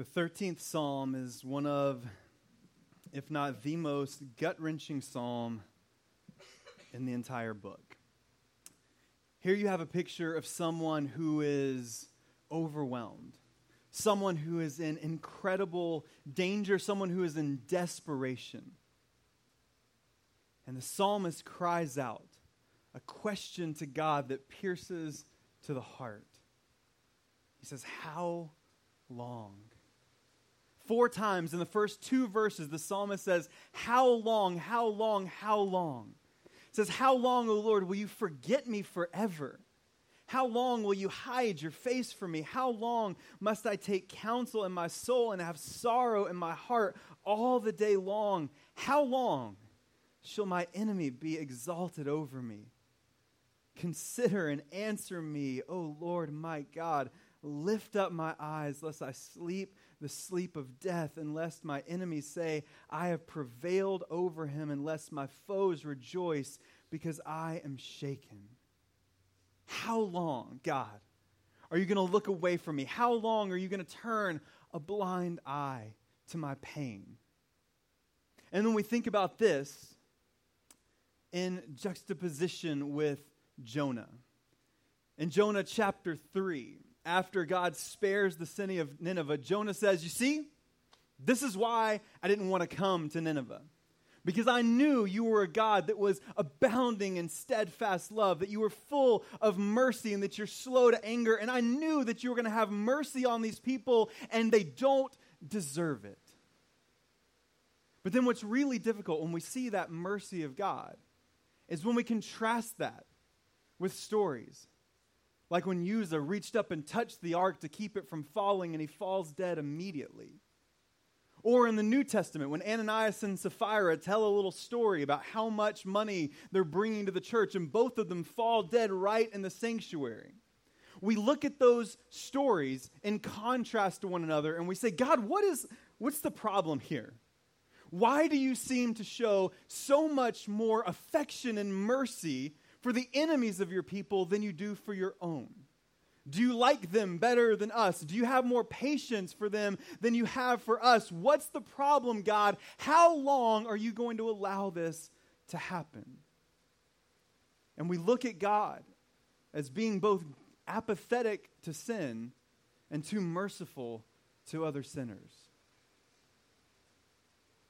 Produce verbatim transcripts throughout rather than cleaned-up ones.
The thirteenth Psalm is one of, if not the most gut-wrenching psalm in the entire book. Here you have a picture of someone who is overwhelmed, someone who is in incredible danger, someone who is in desperation. And the psalmist cries out a question to God that pierces to the heart. He says, "How long?" Four times in the first two verses, the psalmist says, "How long, how long, how long?" It says, "How long, O Lord, will you forget me forever? How long will you hide your face from me? How long must I take counsel in my soul and have sorrow in my heart all the day long? How long shall my enemy be exalted over me? Consider and answer me, O Lord my God. Lift up my eyes, lest I sleep the sleep of death, and lest my enemies say, I have prevailed over him, and lest my foes rejoice, because I am shaken." How long, God, are you going to look away from me? How long are you going to turn a blind eye to my pain? And when we think about this in juxtaposition with Jonah, in Jonah chapter three, after God spares the city of Nineveh, Jonah says, "You see, this is why I didn't want to come to Nineveh. Because I knew you were a God that was abounding in steadfast love, that you were full of mercy and that you're slow to anger. And I knew that you were going to have mercy on these people and they don't deserve it." But then what's really difficult when we see that mercy of God is when we contrast that with stories. Like when Uzzah reached up and touched the ark to keep it from falling and he falls dead immediately. Or in the New Testament, when Ananias and Sapphira tell a little story about how much money they're bringing to the church and both of them fall dead right in the sanctuary. We look at those stories in contrast to one another and we say, God, what is, what's the problem here? Why do you seem to show so much more affection and mercy for the enemies of your people than you do for your own? Do you like them better than us? Do you have more patience for them than you have for us? What's the problem, God? How long are you going to allow this to happen? And we look at God as being both apathetic to sin and too merciful to other sinners.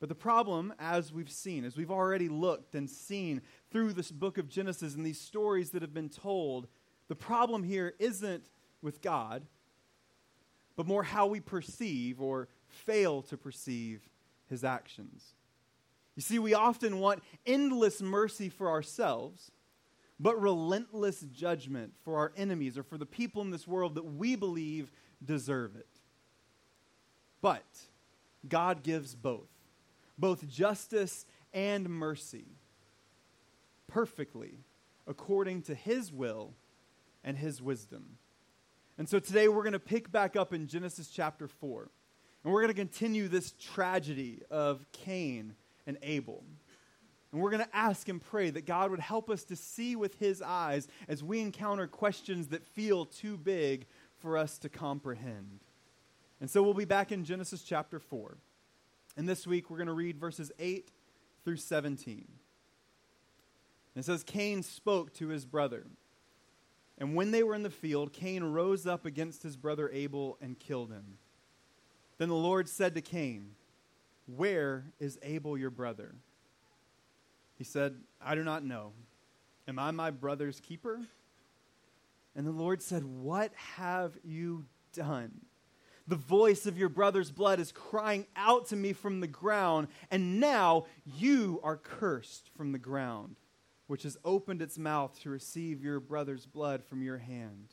But the problem, as we've seen, as we've already looked and seen through this book of Genesis and these stories that have been told, the problem here isn't with God, but more how we perceive or fail to perceive his actions. You see, we often want endless mercy for ourselves, but relentless judgment for our enemies or for the people in this world that we believe deserve it. But God gives both. Both justice and mercy, perfectly according to his will and his wisdom. And so today we're going to pick back up in Genesis chapter four, and we're going to continue this tragedy of Cain and Abel. And we're going to ask and pray that God would help us to see with his eyes as we encounter questions that feel too big for us to comprehend. And so we'll be back in Genesis chapter four. And this week, we're going to read verses eight through seventeen. It says, Cain spoke to his brother. And when they were in the field, Cain rose up against his brother Abel and killed him. Then the Lord said to Cain, "Where is Abel your brother?" He said, "I do not know. Am I my brother's keeper?" And the Lord said, "What have you done? The voice of your brother's blood is crying out to me from the ground, and now you are cursed from the ground, which has opened its mouth to receive your brother's blood from your hand.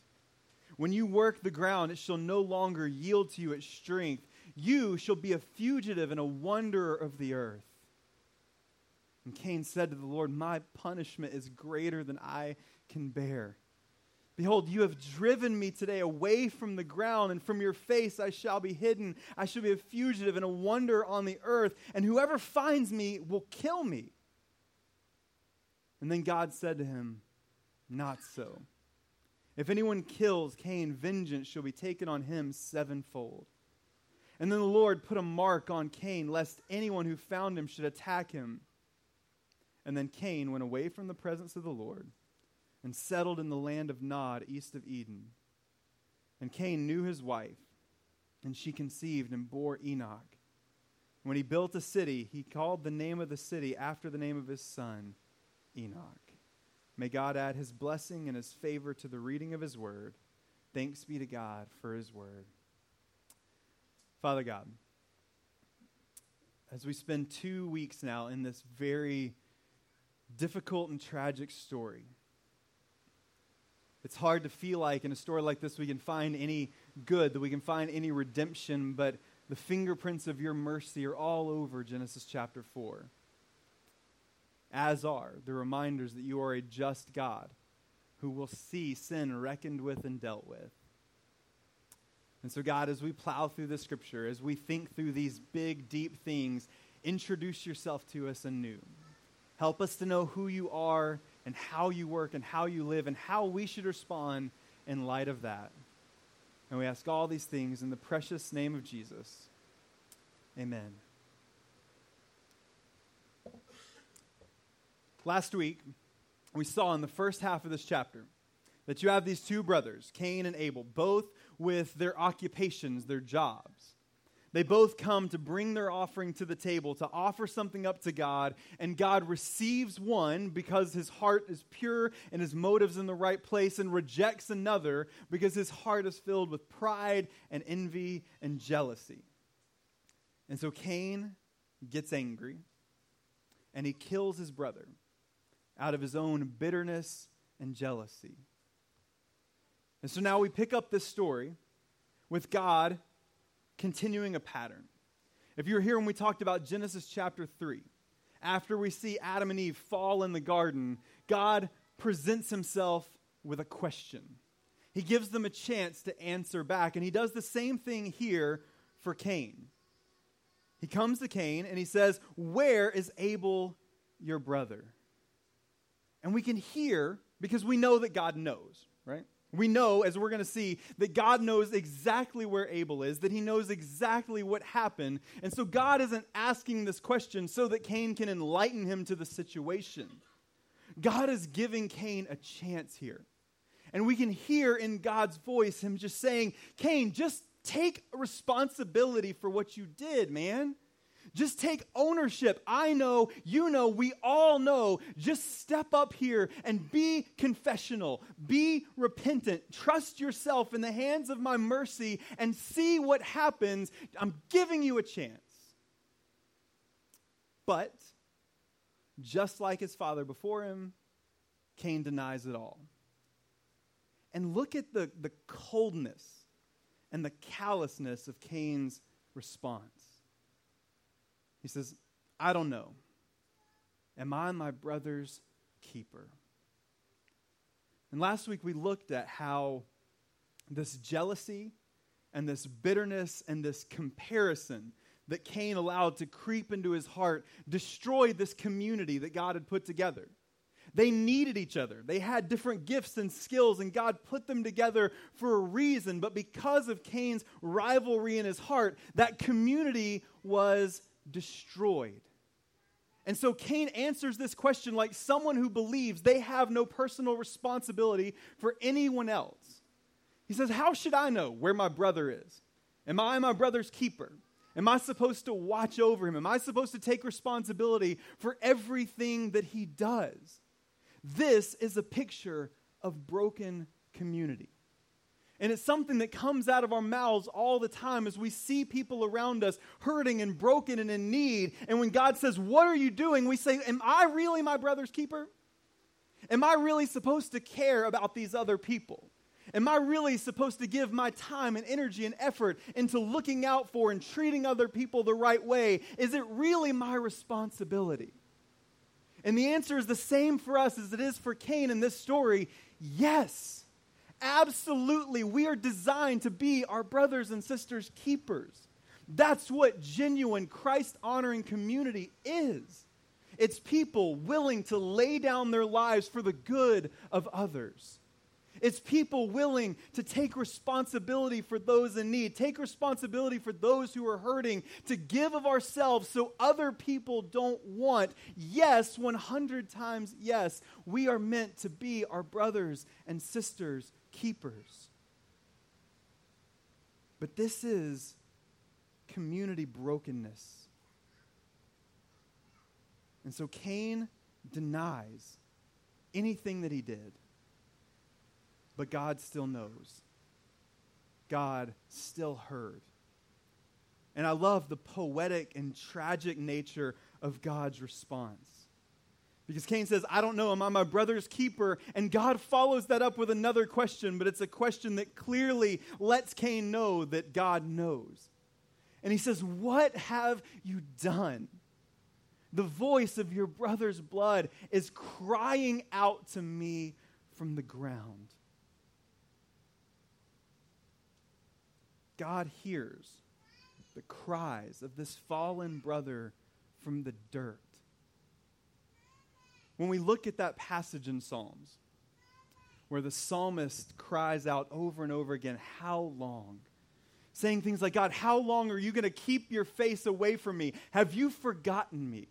When you work the ground, it shall no longer yield to you its strength. You shall be a fugitive and a wanderer of the earth." And Cain said to the Lord, "My punishment is greater than I can bear. Behold, you have driven me today away from the ground, and from your face I shall be hidden. I shall be a fugitive and a wanderer on the earth, and whoever finds me will kill me." And then God said to him, "Not so. If anyone kills Cain, vengeance shall be taken on him sevenfold. And then the Lord put a mark on Cain, lest anyone who found him should attack him. And then Cain went away from the presence of the Lord and settled in the land of Nod, east of Eden. And Cain knew his wife, and she conceived and bore Enoch. And when he built a city, he called the name of the city after the name of his son, Enoch. May God add his blessing and his favor to the reading of his word. Thanks be to God for his word. Father God, as we spend two weeks now in this very difficult and tragic story, it's hard to feel like in a story like this we can find any good, that we can find any redemption, but the fingerprints of your mercy are all over Genesis chapter four. As are the reminders that you are a just God who will see sin reckoned with and dealt with. And so, God, as we plow through the scripture, as we think through these big, deep things, introduce yourself to us anew. Help us to know who you are and how you work and how you live and how we should respond in light of that. And we ask all these things in the precious name of Jesus. Amen. Last week, we saw in the first half of this chapter that you have these two brothers, Cain and Abel, both with their occupations, their jobs. They both come to bring their offering to the table, to offer something up to God, and God receives one because his heart is pure and his motive's in the right place, and rejects another because his heart is filled with pride and envy and jealousy. And so Cain gets angry, and he kills his brother out of his own bitterness and jealousy. And so now we pick up this story with God continuing a pattern. If you were here when we talked about Genesis chapter three, after we see Adam and Eve fall in the garden, God presents himself with a question. He gives them a chance to answer back, and he does the same thing here for Cain. He comes to Cain and he says, "Where is Abel, your brother?" And we can hear, because we know that God knows, right? We know, as we're going to see, that God knows exactly where Abel is, that he knows exactly what happened. And so God isn't asking this question so that Cain can enlighten him to the situation. God is giving Cain a chance here. And we can hear in God's voice him just saying, "Cain, just take responsibility for what you did, man. Just take ownership. I know, you know, we all know. Just step up here and be confessional. Be repentant. Trust yourself in the hands of my mercy and see what happens. I'm giving you a chance." But just like his father before him, Cain denies it all. And look at the, the coldness and the callousness of Cain's response. He says, "I don't know. Am I my brother's keeper?" And last week we looked at how this jealousy and this bitterness and this comparison that Cain allowed to creep into his heart destroyed this community that God had put together. They needed each other. They had different gifts and skills, and God put them together for a reason. But because of Cain's rivalry in his heart, that community was destroyed. And so Cain answers this question like someone who believes they have no personal responsibility for anyone else. He says, "How should I know where my brother is? Am I my brother's keeper? Am I supposed to watch over him? Am I supposed to take responsibility for everything that he does?" This is a picture of broken community. And it's something that comes out of our mouths all the time as we see people around us hurting and broken and in need. And when God says, "What are you doing?" we say, "Am I really my brother's keeper? Am I really supposed to care about these other people? Am I really supposed to give my time and energy and effort into looking out for and treating other people the right way? Is it really my responsibility?" And the answer is the same for us as it is for Cain in this story. Yes. Absolutely, we are designed to be our brothers and sisters' keepers. That's what genuine Christ-honoring community is. It's people willing to lay down their lives for the good of others. It's people willing to take responsibility for those in need, take responsibility for those who are hurting, to give of ourselves so other people don't want. Yes, one hundred times yes, we are meant to be our brothers and sisters' keepers. But this is community brokenness. And so Cain denies anything that he did. But God still knows. God still heard. And I love the poetic and tragic nature of God's response. Because Cain says, I don't know, am I my brother's keeper? And God follows that up with another question, but it's a question that clearly lets Cain know that God knows. And he says, what have you done? The voice of your brother's blood is crying out to me from the ground. God hears the cries of this fallen brother from the dirt. When we look at that passage in Psalms, where the psalmist cries out over and over again, how long? Saying things like, God, how long are you going to keep your face away from me? Have you forgotten me?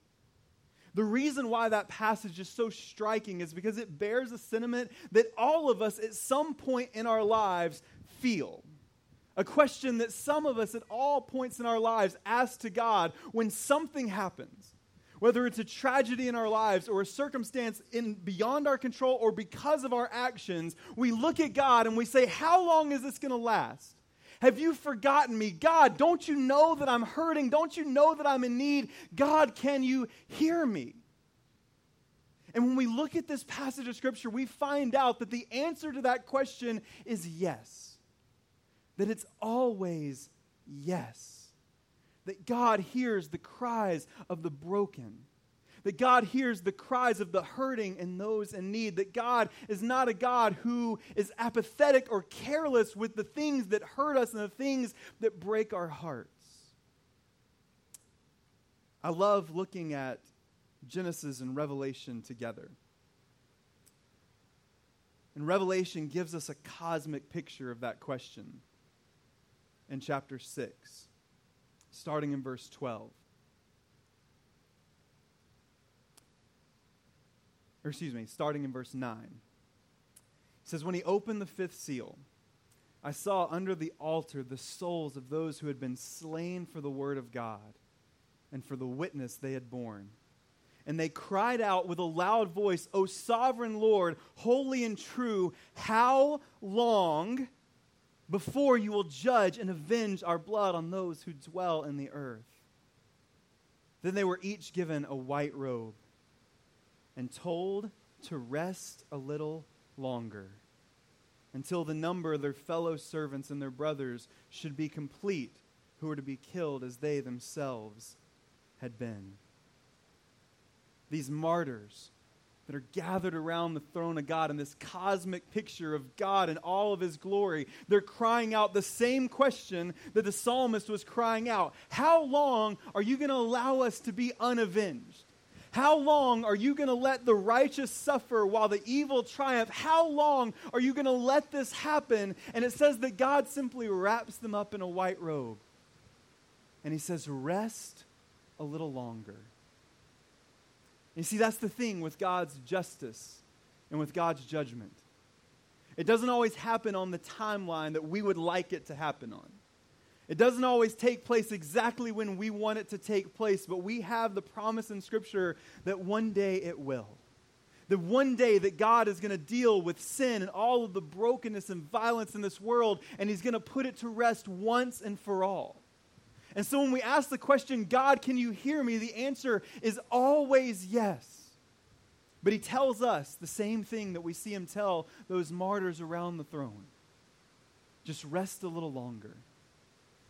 The reason why that passage is so striking is because it bears a sentiment that all of us at some point in our lives feel. A question that some of us at all points in our lives ask to God when something happens. Whether it's a tragedy in our lives or a circumstance in beyond our control or because of our actions, we look at God and we say, how long is this going to last? Have you forgotten me? God, don't you know that I'm hurting? Don't you know that I'm in need? God, can you hear me? And when we look at this passage of Scripture, we find out that the answer to that question is yes. That it's always yes. That God hears the cries of the broken. That God hears the cries of the hurting and those in need. That God is not a God who is apathetic or careless with the things that hurt us and the things that break our hearts. I love looking at Genesis and Revelation together. And Revelation gives us a cosmic picture of that question in chapter six. Starting in verse twelve. Or excuse me, starting in verse nine. It says, when he opened the fifth seal, I saw under the altar the souls of those who had been slain for the word of God and for the witness they had borne. And they cried out with a loud voice, O sovereign Lord, holy and true, how long before you will judge and avenge our blood on those who dwell in the earth? Then they were each given a white robe and told to rest a little longer until the number of their fellow servants and their brothers should be complete, who were to be killed as they themselves had been. These martyrs that are gathered around the throne of God in this cosmic picture of God and all of his glory, they're crying out the same question that the psalmist was crying out. How long are you going to allow us to be unavenged? How long are you going to let the righteous suffer while the evil triumph? How long are you going to let this happen? And it says that God simply wraps them up in a white robe. And he says, rest a little longer. You see, that's the thing with God's justice and with God's judgment. It doesn't always happen on the timeline that we would like it to happen on. It doesn't always take place exactly when we want it to take place, but we have the promise in Scripture that one day it will. That one day that God is going to deal with sin and all of the brokenness and violence in this world, and he's going to put it to rest once and for all. And so when we ask the question, God, can you hear me? The answer is always yes. But he tells us the same thing that we see him tell those martyrs around the throne. Just rest a little longer.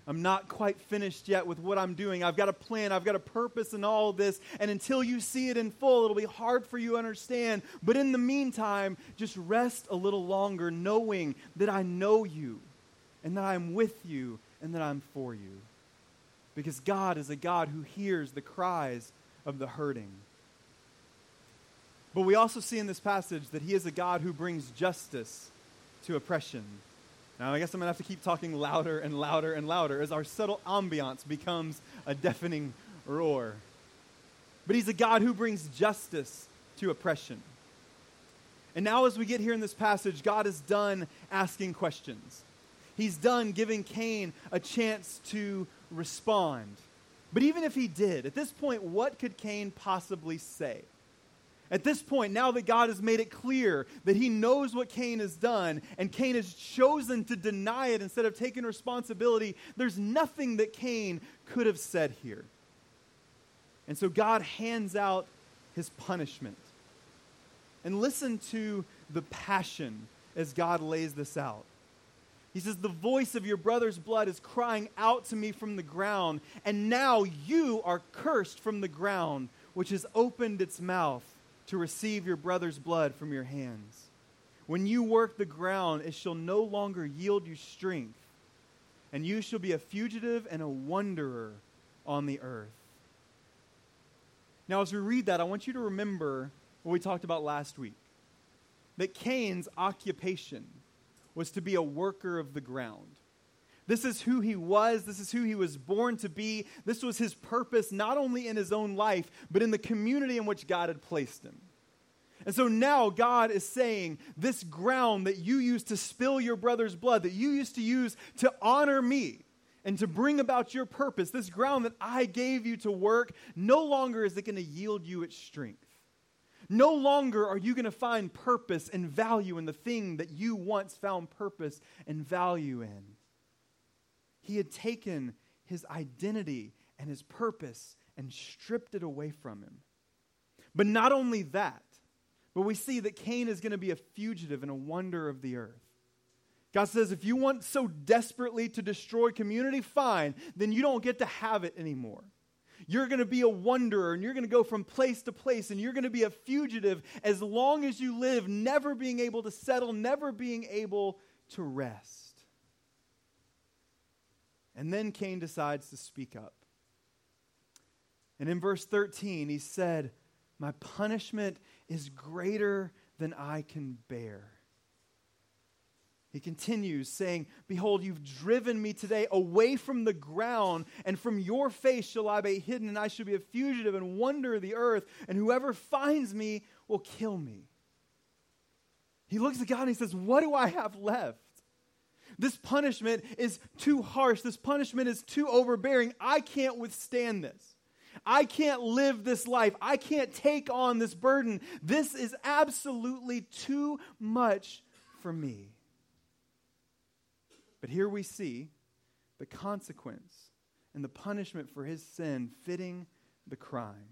I'm not quite finished yet with what I'm doing. I've got a plan. I've got a purpose in all of this. And until you see it in full, it'll be hard for you to understand. But in the meantime, just rest a little longer, knowing that I know you and that I'm with you and that I'm for you. Because God is a God who hears the cries of the hurting. But we also see in this passage that he is a God who brings justice to oppression. Now, I guess I'm going to have to keep talking louder and louder and louder as our subtle ambiance becomes a deafening roar. But he's a God who brings justice to oppression. And now as we get here in this passage, God is done asking questions. He's done giving Cain a chance to respond. But even if he did, at this point, what could Cain possibly say? At this point, now that God has made it clear that he knows what Cain has done, and Cain has chosen to deny it instead of taking responsibility, there's nothing that Cain could have said here. And so God hands out his punishment. And listen to the passion as God lays this out. He says, "The voice of your brother's blood is crying out to me from the ground, and now you are cursed from the ground, which has opened its mouth to receive your brother's blood from your hands. When you work the ground, it shall no longer yield you strength, and you shall be a fugitive and a wanderer on the earth." Now, as we read that, I want you to remember what we talked about last week, that Cain's occupation was to be a worker of the ground. This is who he was. This is who he was born to be. This was his purpose, not only in his own life, but in the community in which God had placed him. And so now God is saying, this ground that you used to spill your brother's blood, that you used to use to honor me and to bring about your purpose, this ground that I gave you to work, no longer is it going to yield you its strength. No longer are you going to find purpose and value in the thing that you once found purpose and value in. He had taken his identity and his purpose and stripped it away from him. But not only that, but we see that Cain is going to be a fugitive and a wanderer of the earth. God says, if you want so desperately to destroy community, fine, then you don't get to have it anymore. You're going to be a wanderer, and you're going to go from place to place, and you're going to be a fugitive as long as you live, never being able to settle, never being able to rest. And then Cain decides to speak up. And in verse thirteen, he said, "My punishment is greater than I can bear." He continues saying, "Behold, you've driven me today away from the ground, and from your face shall I be hidden, and I shall be a fugitive and wanderer of the earth, and whoever finds me will kill me." He looks at God and he says, "What do I have left? This punishment is too harsh. This punishment is too overbearing. I can't withstand this. I can't live this life. I can't take on this burden. This is absolutely too much for me." But here we see the consequence and the punishment for his sin fitting the crime.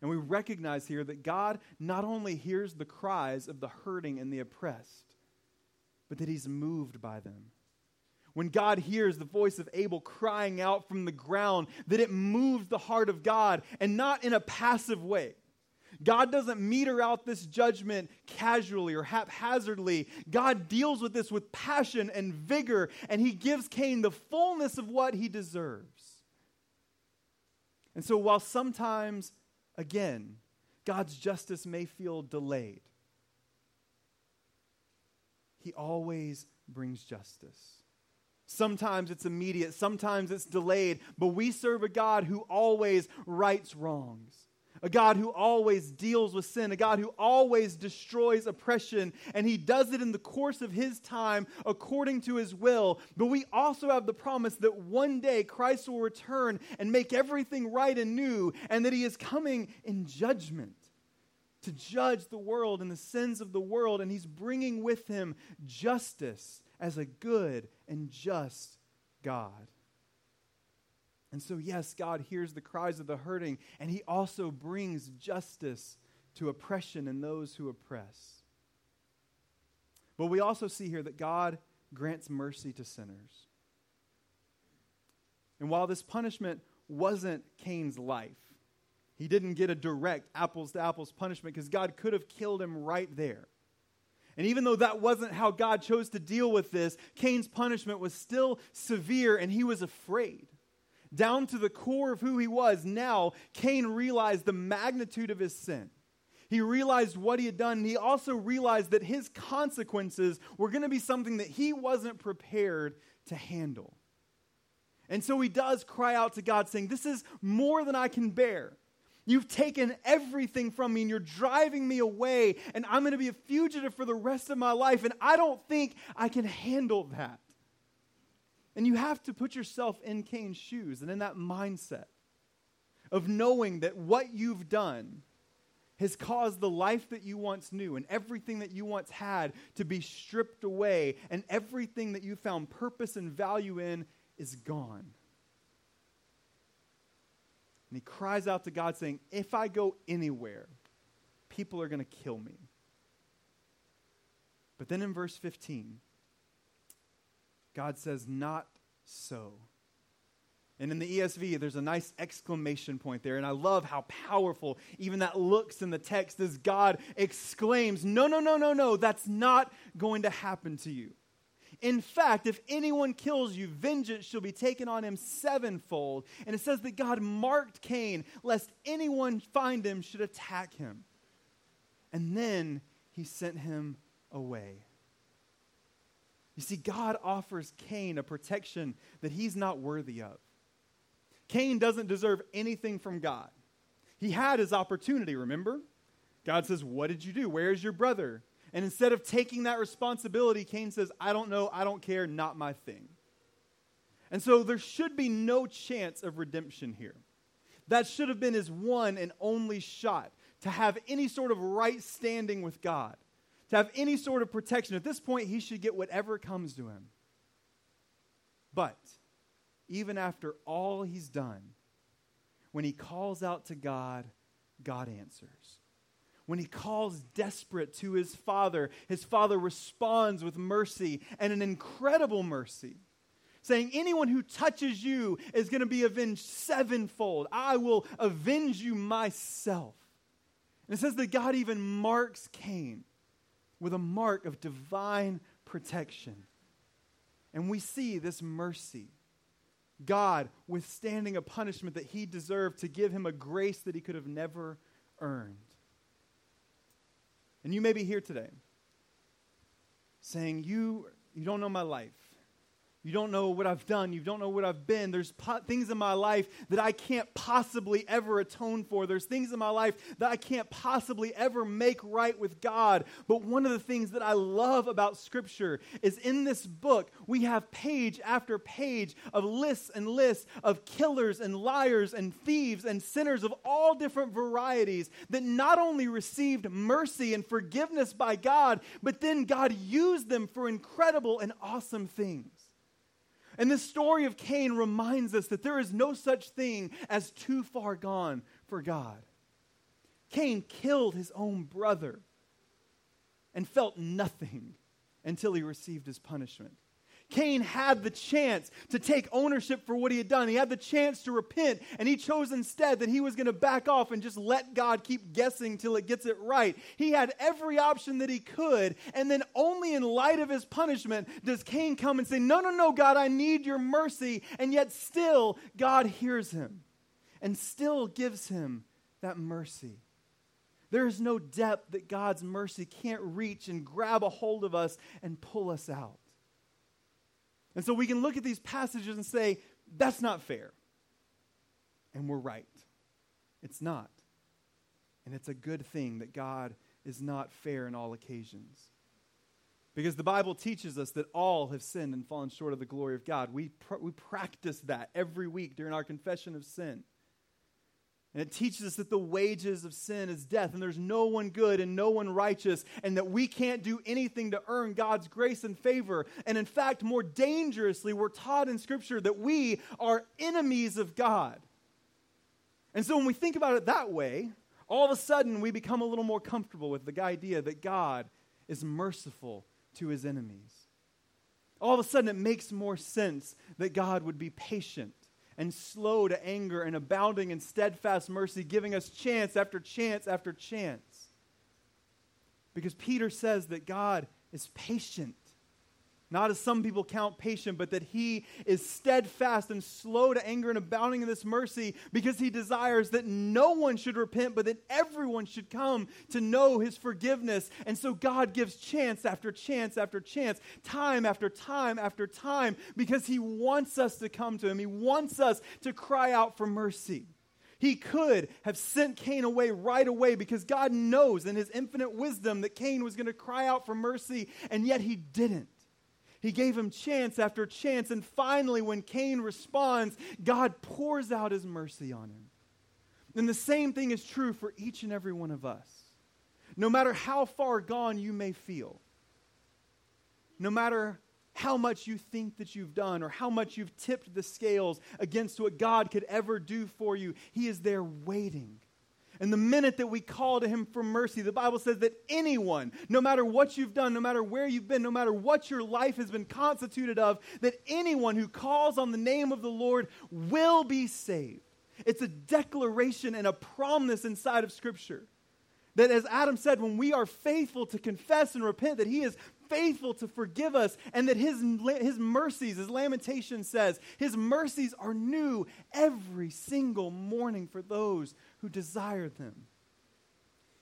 And we recognize here that God not only hears the cries of the hurting and the oppressed, but that he's moved by them. When God hears the voice of Abel crying out from the ground, that it moves the heart of God, and not in a passive way. God doesn't meter out this judgment casually or haphazardly. God deals with this with passion and vigor, and he gives Cain the fullness of what he deserves. And so while sometimes, again, God's justice may feel delayed, he always brings justice. Sometimes it's immediate, sometimes it's delayed, but we serve a God who always rights wrongs, a God who always deals with sin, a God who always destroys oppression, and he does it in the course of his time according to his will. But we also have the promise that one day Christ will return and make everything right and new, and that he is coming in judgment to judge the world and the sins of the world, and he's bringing with him justice as a good and just God. And so, yes, God hears the cries of the hurting, and he also brings justice to oppression and those who oppress. But we also see here that God grants mercy to sinners. And while this punishment wasn't Cain's life, he didn't get a direct apples-to-apples punishment, because God could have killed him right there. And even though that wasn't how God chose to deal with this, Cain's punishment was still severe, and he was afraid. Down to the core of who he was, now Cain realized the magnitude of his sin. He realized what he had done. He also realized that his consequences were going to be something that he wasn't prepared to handle. And so he does cry out to God saying, this is more than I can bear. You've taken everything from me and you're driving me away, and I'm going to be a fugitive for the rest of my life, and I don't think I can handle that. And you have to put yourself in Cain's shoes and in that mindset of knowing that what you've done has caused the life that you once knew and everything that you once had to be stripped away, and everything that you found purpose and value in is gone. And he cries out to God saying, if I go anywhere, people are going to kill me. But then in verse fifteen, God says, not so. And in the E S V, there's a nice exclamation point there. And I love how powerful even that looks in the text as God exclaims, no, no, no, no, no, that's not going to happen to you. In fact, if anyone kills you, vengeance shall be taken on him sevenfold. And it says that God marked Cain, lest anyone find him should attack him. And then he sent him away. You see, God offers Cain a protection that he's not worthy of. Cain doesn't deserve anything from God. He had his opportunity, remember? God says, what did you do? Where is your brother? And instead of taking that responsibility, Cain says, I don't know, I don't care, not my thing. And so there should be no chance of redemption here. That should have been his one and only shot to have any sort of right standing with God, to have any sort of protection. At this point, he should get whatever comes to him. But even after all he's done, when he calls out to God, God answers. When he calls desperate to his father, his father responds with mercy, and an incredible mercy, saying, anyone who touches you is going to be avenged sevenfold. I will avenge you myself. And it says that God even marks Cain with a mark of divine protection. And we see this mercy. God withstanding a punishment that he deserved to give him a grace that he could have never earned. And you may be here today saying, you, you don't know my life. You don't know what I've done. You don't know what I've been. There's po- things in my life that I can't possibly ever atone for. There's things in my life that I can't possibly ever make right with God. But one of the things that I love about Scripture is in this book, we have page after page of lists and lists of killers and liars and thieves and sinners of all different varieties that not only received mercy and forgiveness by God, but then God used them for incredible and awesome things. And this story of Cain reminds us that there is no such thing as too far gone for God. Cain killed his own brother and felt nothing until he received his punishment. Cain had the chance to take ownership for what he had done. He had the chance to repent, and he chose instead that he was going to back off and just let God keep guessing till it gets it right. He had every option that he could, and then only in light of his punishment does Cain come and say, no, no, no, God, I need your mercy. And yet still God hears him and still gives him that mercy. There is no depth that God's mercy can't reach and grab a hold of us and pull us out. And so we can look at these passages and say, that's not fair. And we're right. It's not. And it's a good thing that God is not fair in all occasions. Because the Bible teaches us that all have sinned and fallen short of the glory of God. We, pr- we practice that every week during our confession of sin. And it teaches us that the wages of sin is death, and there's no one good and no one righteous, and that we can't do anything to earn God's grace and favor. And in fact, more dangerously, we're taught in Scripture that we are enemies of God. And so when we think about it that way, all of a sudden we become a little more comfortable with the idea that God is merciful to his enemies. All of a sudden it makes more sense that God would be patient and slow to anger and abounding in steadfast mercy, giving us chance after chance after chance. Because Peter says that God is patient Not as some people count patient, but that he is steadfast and slow to anger and abounding in this mercy, because he desires that no one should repent, but that everyone should come to know his forgiveness. And so God gives chance after chance after chance, time after time after time, because he wants us to come to him. He wants us to cry out for mercy. He could have sent Cain away right away because God knows in his infinite wisdom that Cain was going to cry out for mercy, and yet he didn't. He gave him chance after chance, and finally when Cain responds, God pours out his mercy on him. And the same thing is true for each and every one of us. No matter how far gone you may feel, no matter how much you think that you've done or how much you've tipped the scales against what God could ever do for you, he is there waiting. And the minute that we call to him for mercy, the Bible says that anyone, no matter what you've done, no matter where you've been, no matter what your life has been constituted of, that anyone who calls on the name of the Lord will be saved. It's a declaration and a promise inside of Scripture. That as Adam said, when we are faithful to confess and repent, that he is faithful to forgive us, and that his, his mercies, as Lamentation says, his mercies are new every single morning for those who desire them.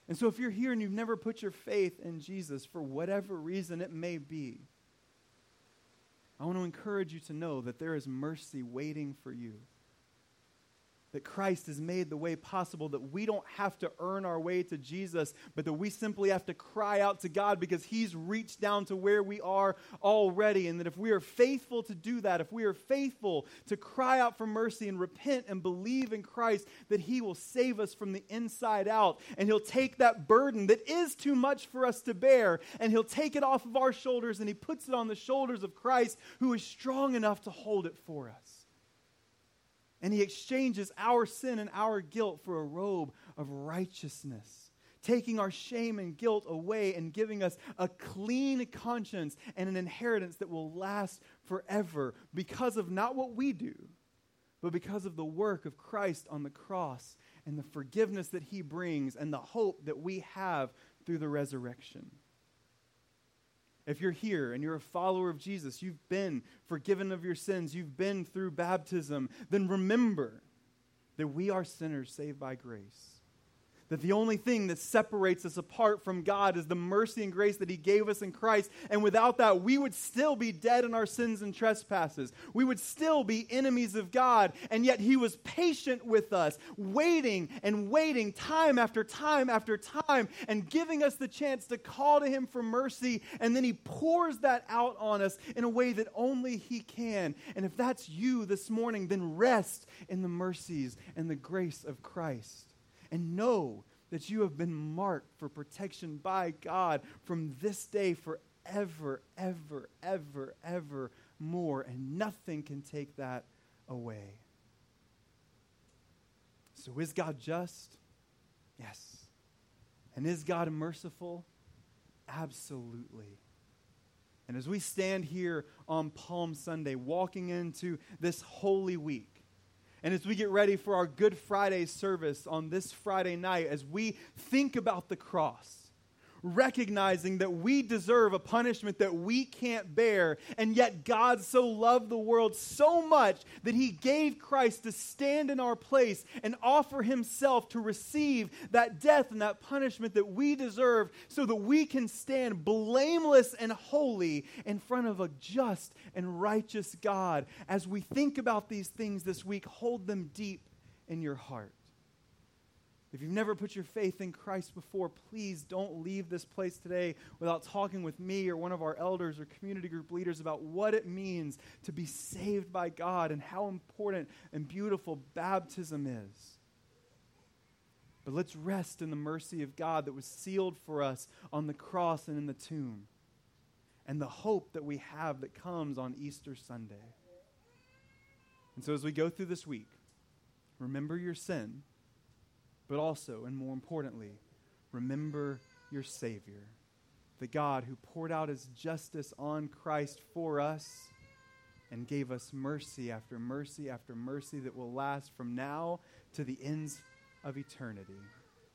And so if you're here and you've never put your faith in Jesus, for whatever reason it may be, I want to encourage you to know that there is mercy waiting for you. That Christ has made the way possible, that we don't have to earn our way to Jesus, but that we simply have to cry out to God because he's reached down to where we are already. And that if we are faithful to do that, if we are faithful to cry out for mercy and repent and believe in Christ, that he will save us from the inside out. And he'll take that burden that is too much for us to bear, and he'll take it off of our shoulders, and he puts it on the shoulders of Christ, who is strong enough to hold it for us. And he exchanges our sin and our guilt for a robe of righteousness, taking our shame and guilt away and giving us a clean conscience and an inheritance that will last forever because of not what we do, but because of the work of Christ on the cross and the forgiveness that he brings and the hope that we have through the resurrection. If you're here and you're a follower of Jesus, you've been forgiven of your sins, you've been through baptism, then remember that we are sinners saved by grace. That the only thing that separates us apart from God is the mercy and grace that he gave us in Christ. And without that, we would still be dead in our sins and trespasses. We would still be enemies of God. And yet he was patient with us, waiting and waiting time after time after time, and giving us the chance to call to him for mercy. And then he pours that out on us in a way that only he can. And if that's you this morning, then rest in the mercies and the grace of Christ. And know that you have been marked for protection by God from this day forever, ever, ever, ever more. And nothing can take that away. So is God just? Yes. And is God merciful? Absolutely. And as we stand here on Palm Sunday, walking into this Holy Week, and as we get ready for our Good Friday service on this Friday night, as we think about the cross, recognizing that we deserve a punishment that we can't bear, and yet God so loved the world so much that he gave Christ to stand in our place and offer himself to receive that death and that punishment that we deserve, so that we can stand blameless and holy in front of a just and righteous God. As we think about these things this week, hold them deep in your heart. If you've never put your faith in Christ before, please don't leave this place today without talking with me or one of our elders or community group leaders about what it means to be saved by God and how important and beautiful baptism is. But let's rest in the mercy of God that was sealed for us on the cross and in the tomb, and the hope that we have that comes on Easter Sunday. And so as we go through this week, remember your sin, but also, and more importantly, remember your Savior, the God who poured out his justice on Christ for us and gave us mercy after mercy after mercy that will last from now to the ends of eternity.